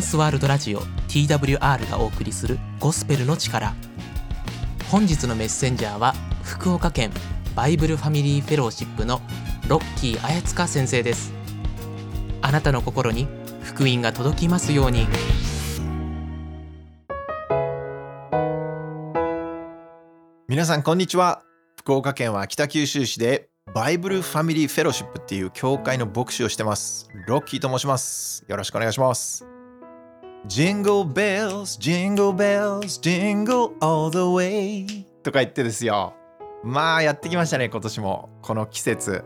ンスワールドラジオ TWR がお送りするゴスペルの力。本日のメッセンジャーは福岡県バイブルファミリーフェローシップのロッキー綾塚先生です。あなたの心に福音が届きますように。皆さんこんにちは。福岡県は北九州市でバイブルファミリーフェローシップっていう教会の牧師をしてます、ロッキーと申します。よろしくお願いします。 Jingle bells, jingle bells, jingle all the way とか言ってですよ、まあやってきましたね。今年もこの季節、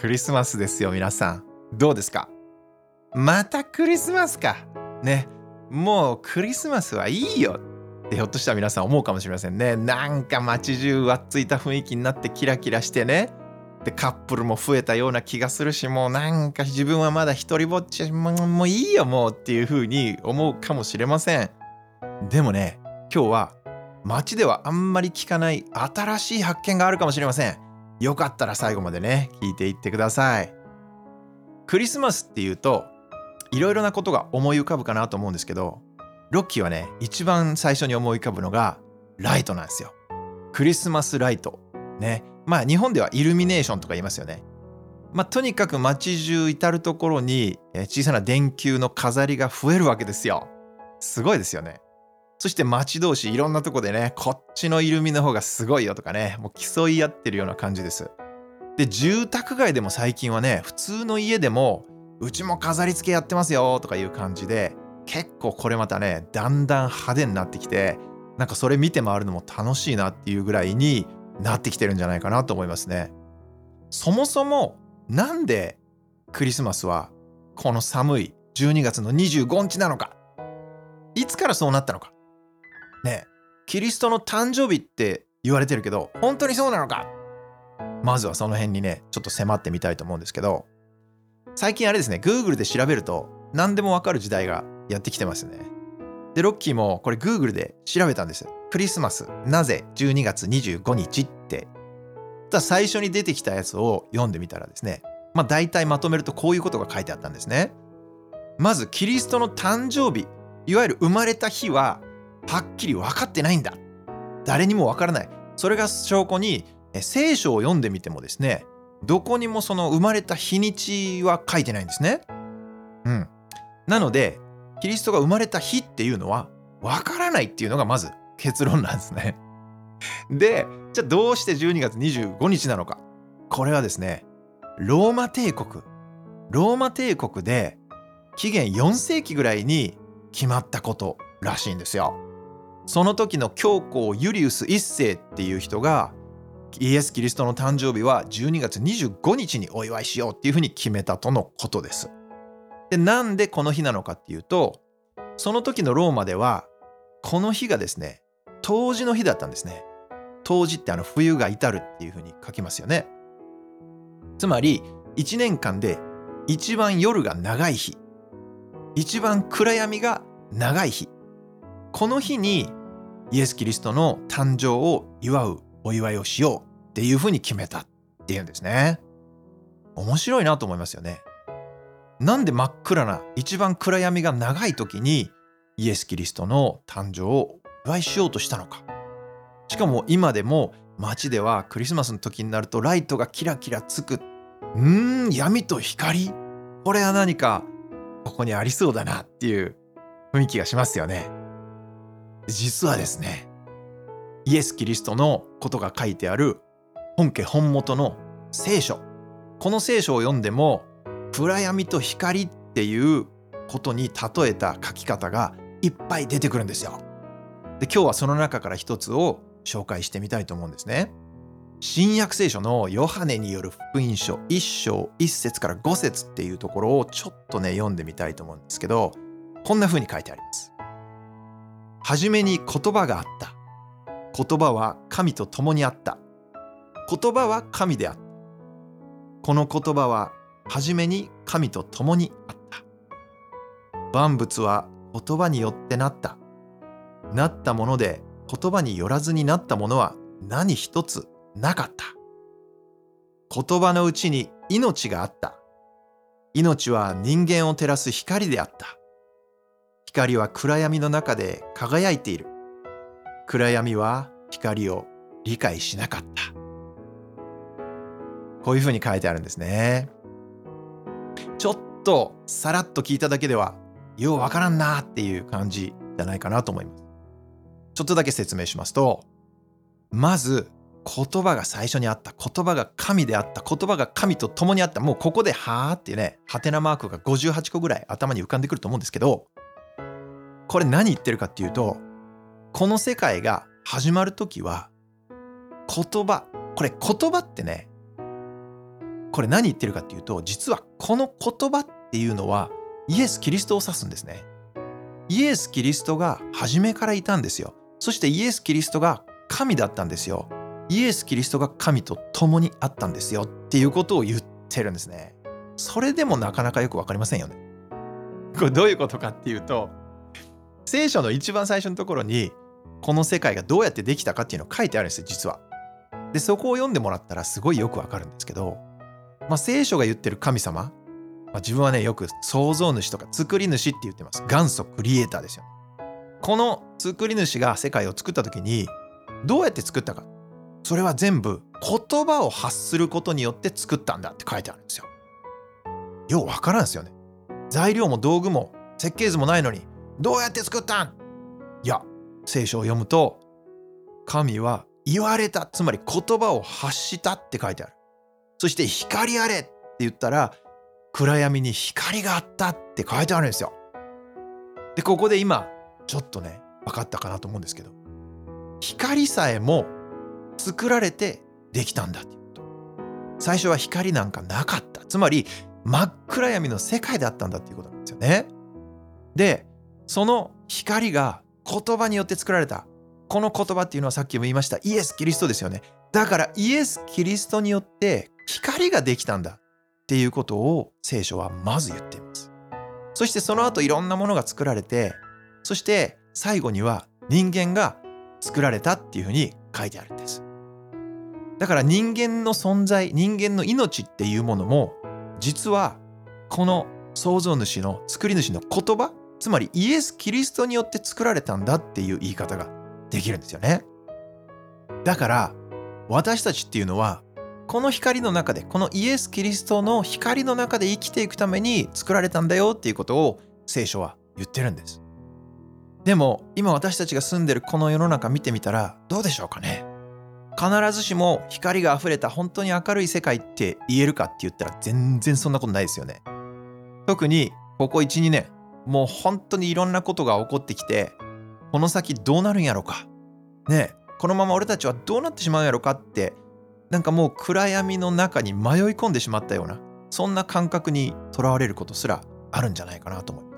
クリスマスですよ。皆さんどうですか？またクリスマスかね。もうクリスマスはいいよってひょっとしたら皆さん思うかもしれませんね。なんか街中わっついた雰囲気になってキラキラしてね、でカップルも増えたような気がするし、もうなんか自分はまだ一人ぼっち、もういいよもうっていう風に思うかもしれません。でもね、今日は街ではあんまり聞かない新しい発見があるかもしれません。よかったら最後までね聞いていってください。クリスマスっていうといろいろなことが思い浮かぶかなと思うんですけど、ロッキーはね一番最初に思い浮かぶのがライトなんですよ。クリスマスライトね。まあ日本ではイルミネーションとか言いますよね。まあとにかく街中至るところに小さな電球の飾りが増えるわけですよ。すごいですよね。そして街同士いろんなとこでね、こっちのイルミの方がすごいよとかね、もう競い合ってるような感じです。で住宅街でも最近はね、普通の家でもうちも飾り付けやってますよとかいう感じで、結構これまたねだんだん派手になってきて、なんかそれ見て回るのも楽しいなっていうぐらいになってきてるんじゃないかなと思いますね。そもそもなんでクリスマスはこの寒い12月の25日なのか、いつからそうなったのかね。キリストの誕生日って言われてるけど本当にそうなのか。まずはその辺にねちょっと迫ってみたいと思うんですけど、最近あれですね、 Google で調べると何でもわかる時代がやってきてますね。でロッキーもこれ Google で調べたんです。クリスマスなぜ12月25日って最初に出てきたやつを読んでみたらですね、まあ大体まとめるとこういうことが書いてあったんですね。まずキリストの誕生日、いわゆる生まれた日ははっきり分かってないんだ。誰にも分からない。それが証拠に聖書を読んでみてもですね、どこにもその生まれた日にちは書いてないんですね。うん。なのでキリストが生まれた日っていうのは分からないっていうのがまず結論なんですね。で、じゃあどうして12月25日なのか。これはですね、ローマ帝国で紀元4世紀ぐらいに決まったことらしいんですよ。その時の教皇ユリウス1世っていう人がイエス・キリストの誕生日は12月25日にお祝いしようっていうふうに決めたとのことです。で、なんでこの日なのかっていうと、その時のローマではこの日がですね、冬至の日だったんですね。冬至って冬が至るっていうふうに書きますよね。つまり1年間で一番夜が長い日、一番暗闇が長い日、この日にイエス・キリストの誕生を祝うお祝いをしようっていうふうに決めたっていうんですね。面白いなと思いますよね。なんで真っ暗な一番暗闇が長い時にイエス・キリストの誕生をお祝いしようとしたのか。しかも今でも街ではクリスマスの時になるとライトがキラキラつく。闇と光、これは何かここにありそうだなっていう雰囲気がしますよね。実はですね、イエス・キリストのことが書いてある本家本元の聖書、この聖書を読んでも暗闇と光っていうことに例えた書き方がいっぱい出てくるんですよ。で、今日はその中から一つを紹介してみたいと思うんですね。新約聖書のヨハネによる福音書1章1節から5節っていうところをちょっとね読んでみたいと思うんですけど、こんな風に書いてあります。はじめに言葉があった。言葉は神と共にあった。言葉は神であった。この言葉ははじめに神と共にあった。万物は言葉によってなった。なったもので言葉によらずになったものは何一つなかった。言葉のうちに命があった。命は人間を照らす光であった。光は暗闇の中で輝いている。暗闇は光を理解しなかった。こういうふうに書いてあるんですね。ちょっとさらっと聞いただけではようわからんなっていう感じじゃないかなと思います。ちょっとだけ説明しますと、まず言葉が最初にあった、言葉が神であった、言葉が神と共にあった。もうここではーってね、ハテナマークが58個ぐらい頭に浮かんでくると思うんですけど、これ何言ってるかっていうと、この世界が始まるときは言葉、これ言葉ってね、これ何言ってるかっていうと、実はこの言葉っていうのはイエス・キリストを指すんですね。イエス・キリストが初めからいたんですよ。そしてイエス・キリストが神だったんですよ。イエス・キリストが神と共にあったんですよっていうことを言ってるんですね。それでもなかなかよくわかりませんよね。これどういうことかっていうと、聖書の一番最初のところにこの世界がどうやってできたかっていうのを書いてあるんですよ、実は。で、そこを読んでもらったらすごいよくわかるんですけど、聖書が言ってる神様、自分はね、よく創造主とか作り主って言ってます。元祖クリエイターですよ。この作り主が世界を作った時にどうやって作ったか、それは全部言葉を発することによって作ったんだって書いてあるんですよ。ようわからんですよね。材料も道具も設計図もないのにどうやって作ったん？いや、聖書を読むと神は言われた、つまり言葉を発したって書いてある。そして光あれって言ったら暗闇に光があったって書いてあるんですよ。で、ここで今ちょっとね、分かったかなと思うんですけど、光さえも作られてできたんだっていうこと。最初は光なんかなかった。つまり真っ暗闇の世界だったんだっていうことなんですよね。で、その光が言葉によって作られた。この言葉っていうのはさっきも言いました、イエス・キリストですよね。だからイエス・キリストによって光ができたんだっていうことを聖書はまず言っています。そしてその後いろんなものが作られて、そして最後には人間が作られたっていうふうに書いてあるんです。だから人間の存在、人間の命っていうものも実はこの創造主の作り主の言葉、つまりイエス・キリストによって作られたんだっていう言い方ができるんですよね。だから私たちっていうのはこの光の中で、このイエス・キリストの光の中で生きていくために作られたんだよっていうことを聖書は言ってるんです。でも今私たちが住んでるこの世の中見てみたらどうでしょうかね。必ずしも光があふれた本当に明るい世界って言えるかって言ったら全然そんなことないですよね。特にここ 1,2 年もう本当にいろんなことが起こってきて、この先どうなるんやろうかね、このまま俺たちはどうなってしまうんやろうかって、なんかもう暗闇の中に迷い込んでしまったような、そんな感覚にとらわれることすらあるんじゃないかなと思います。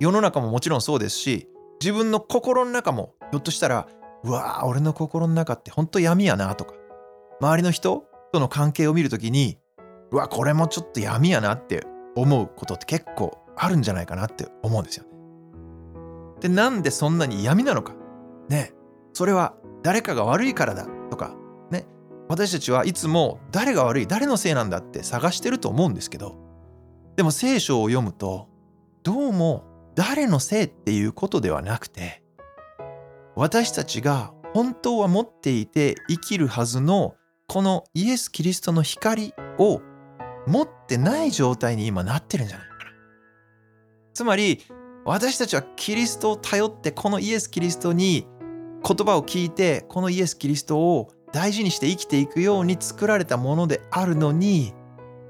世の中ももちろんそうですし、自分の心の中もひょっとしたら、うわー俺の心の中って本当闇やなとか、周りの人との関係を見るときに、うわこれもちょっと闇やなって思うことって結構あるんじゃないかなって思うんですよね。で、なんでそんなに闇なのかね、それは誰かが悪いからだとかね、私たちはいつも誰が悪い、誰のせいなんだって探してると思うんですけど、でも聖書を読むとどうも誰のせいっていうことではなくて、私たちが本当は持っていて生きるはずのこのイエス・キリストの光を持ってない状態に今なってるんじゃないかな。つまり私たちはキリストを頼って、このイエス・キリストに言葉を聞いて、このイエス・キリストを大事にして生きていくように作られたものであるのに、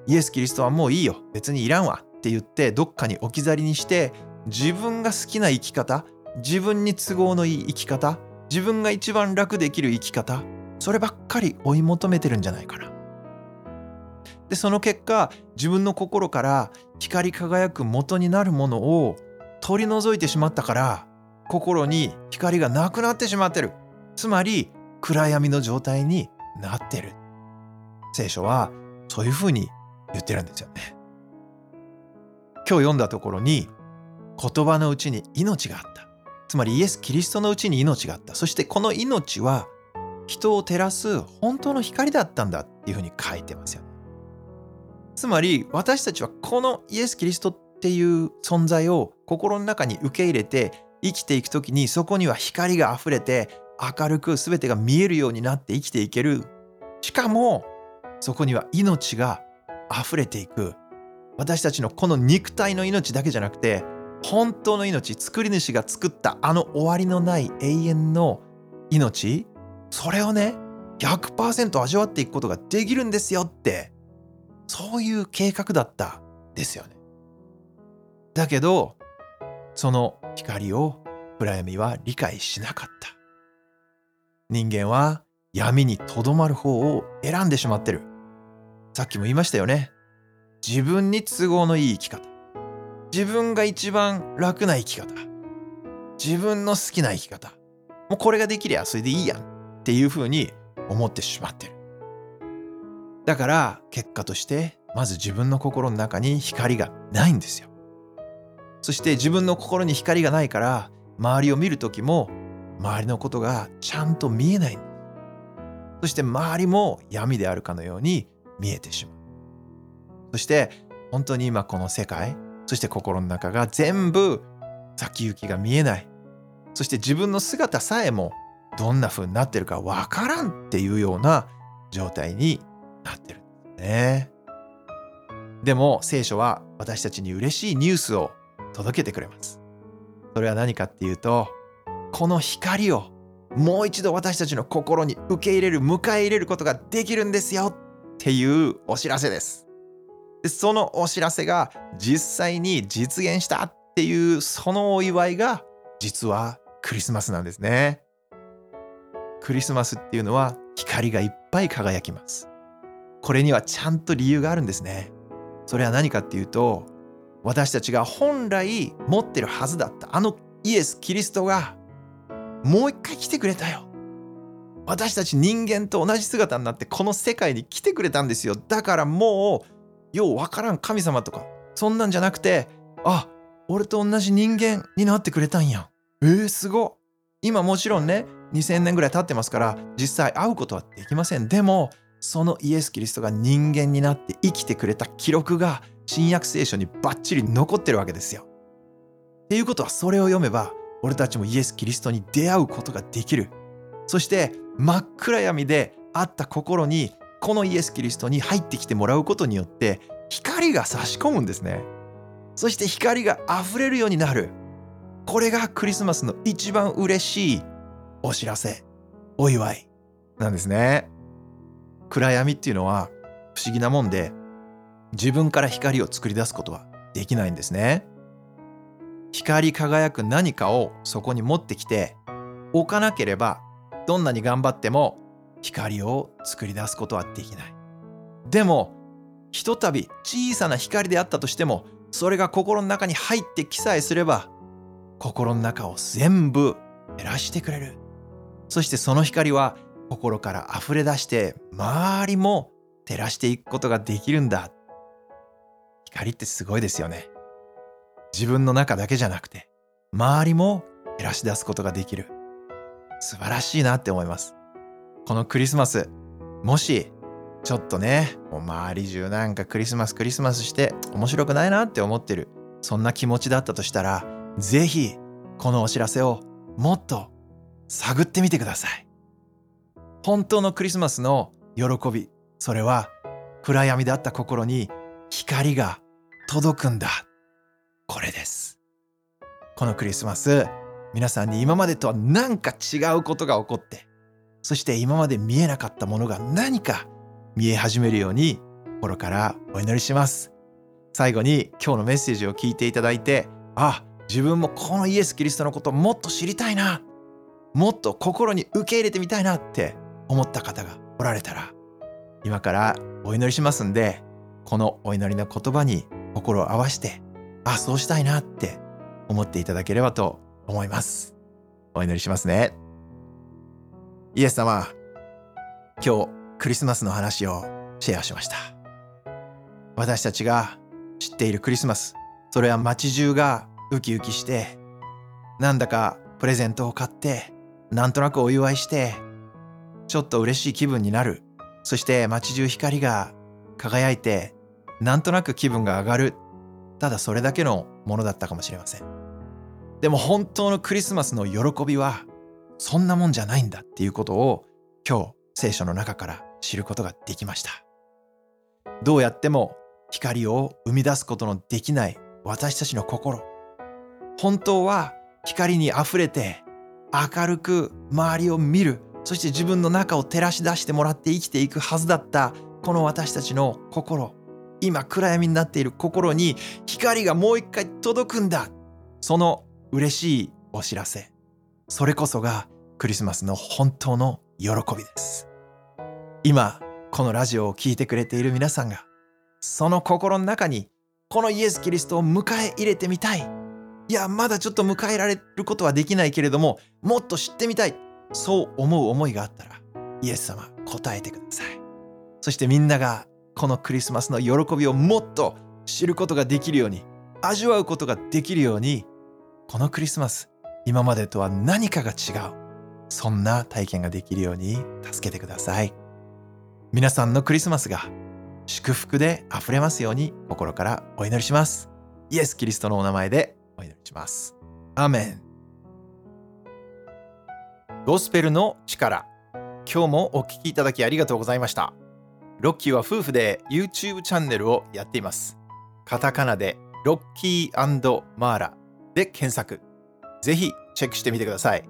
イエス・キリストはもういいよ、別にいらんわって言ってどっかに置き去りにして、自分が好きな生き方、自分に都合のいい生き方、自分が一番楽できる生き方、そればっかり追い求めてるんじゃないかな。で、その結果自分の心から光り輝く元になるものを取り除いてしまったから、心に光がなくなってしまってる。つまり暗闇の状態になってる。聖書はそういうふうに言ってるんですよね。今日読んだところに、言葉のうちに命があった。つまりイエス・キリストのうちに命があった。そしてこの命は人を照らす本当の光だったんだっていうふうに書いてますよね。つまり私たちはこのイエス・キリストっていう存在を心の中に受け入れて生きていくときに、そこには光があふれて明るく全てが見えるようになって生きていける。しかもそこには命があふれていく。私たちのこの肉体の命だけじゃなくて、本当の命、作り主が作ったあの終わりのない永遠の命、それをね 100% 味わっていくことができるんですよって、そういう計画だったですよね。だけどその光を暗闇は理解しなかった。人間は闇にとどまる方を選んでしまってる。さっきも言いましたよね。自分に都合のいい生き方、自分が一番楽な生き方、自分の好きな生き方、もうこれができりゃそれでいいやんっていう風に思ってしまってる。だから結果としてまず自分の心の中に光がないんですよ。そして自分の心に光がないから、周りを見るときも周りのことがちゃんと見えない。そして周りも闇であるかのように見えてしまう。そして本当に今この世界、そして心の中が全部先行きが見えない。そして自分の姿さえもどんな風になってるかわからんっていうような状態になってるんですね。でも聖書は私たちに嬉しいニュースを届けてくれます。それは何かっていうと、この光をもう一度私たちの心に受け入れる、迎え入れることができるんですよっていうお知らせです。で、そのお知らせが実際に実現したっていう、そのお祝いが実はクリスマスなんですね。クリスマスっていうのは光がいっぱい輝きます。これにはちゃんと理由があるんですね。それは何かっていうと、私たちが本来持ってるはずだったあのイエス・キリストがもう一回来てくれたよ。私たち人間と同じ姿になってこの世界に来てくれたんですよ。だからもうようわからん神様とかそんなんじゃなくて、あ、俺と同じ人間になってくれたんや。すご。今もちろんね、2000年ぐらい経ってますから実際会うことはできません。でもそのイエス・キリストが人間になって生きてくれた記録が新約聖書にバッチリ残ってるわけですよ。っていうことは、それを読めば俺たちもイエス・キリストに出会うことができる。そして真っ暗闇であった心にこのイエス・キリストに入ってきてもらうことによって光が差し込むんですね。そして光が溢れるようになる。これがクリスマスの一番嬉しいお知らせ、お祝いなんですね。暗闇っていうのは不思議なもんで、自分から光を作り出すことはできないんですね。光り輝く何かをそこに持ってきて置かなければ、どんなに頑張っても光を作り出すことはできない。でもひとたび小さな光であったとしても、それが心の中に入ってきさえすれば、心の中を全部照らしてくれる。そしてその光は心から溢れ出して周りも照らしていくことができるんだ。光ってすごいですよね。自分の中だけじゃなくて周りも照らし出すことができる。素晴らしいなって思います。このクリスマス、もしちょっとね、もう周り中なんかクリスマスクリスマスして面白くないなって思ってる、そんな気持ちだったとしたら、ぜひこのお知らせをもっと探ってみてください。本当のクリスマスの喜び、それは暗闇だった心に光が届くんだ。これです。このクリスマス、皆さんに今までとは何か違うことが起こって、そして今まで見えなかったものが何か見え始めるように心からお祈りします。最後に今日のメッセージを聞いていただいて、あ、自分もこのイエス・キリストのことをもっと知りたいな、もっと心に受け入れてみたいなって思った方がおられたら、今からお祈りしますんで、このお祈りの言葉に心を合わせて、あ、そうしたいなって思っていただければと思います。お祈りしますね。イエス様、今日クリスマスの話をシェアしました。私たちが知っているクリスマス、それは街中がウキウキして、なんだかプレゼントを買って、なんとなくお祝いして、ちょっと嬉しい気分になる。そして街中光が輝いて、なんとなく気分が上がる。ただそれだけのものだったかもしれません。でも本当のクリスマスの喜びはそんなもんじゃないんだっていうことを今日聖書の中から知ることができました。どうやっても光を生み出すことのできない私たちの心、本当は光にあふれて明るく周りを見る、そして自分の中を照らし出してもらって生きていくはずだったこの私たちの心、今暗闇になっている心に光がもう一回届くんだ、その嬉しいお知らせ、それこそがクリスマスの本当の喜びです。今このラジオを聞いてくれている皆さんがその心の中にこのイエス・キリストを迎え入れてみたい、いやまだちょっと迎えられることはできないけれどももっと知ってみたい、そう思う思いがあったらイエス様答えてください。そしてみんながこのクリスマスの喜びをもっと知ることができるように、味わうことができるように、このクリスマス今までとは何かが違う、そんな体験ができるように助けてください。皆さんのクリスマスが祝福であふれますように心からお祈りします。イエス・キリストのお名前でお祈りします。アーメン。ゴスペルの力、今日もお聞きいただきありがとうございました。ロッキーは夫婦で YouTube チャンネルをやっています。カタカナでロッキー&マーラで検索、ぜひチェックしてみてください。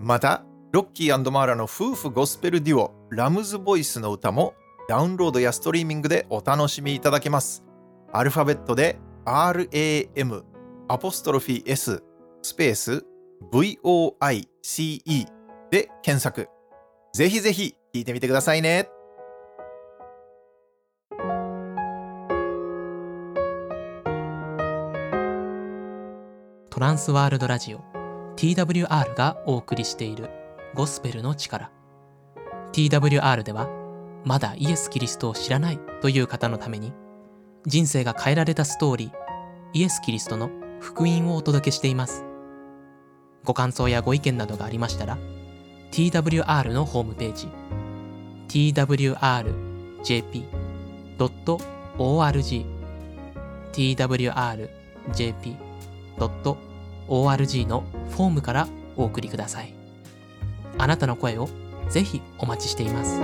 またロッキー&マーラの夫婦ゴスペルデュオラムズボイスの歌もダウンロードやストリーミングでお楽しみいただけます。アルファベットで RAM アポストロフィ S スペース VOICE で検索、ぜひぜひ聞いてみてくださいね。トランスワールドラジオ TWR がお送りしているゴスペルの力、 TWR ではまだイエス・キリストを知らないという方のために人生が変えられたストーリー、イエス・キリストの福音をお届けしています。ご感想やご意見などがありましたら TWR のホームページ twrjp.org twrjp.org のフォームからお送りください。あなたの声をぜひお待ちしています。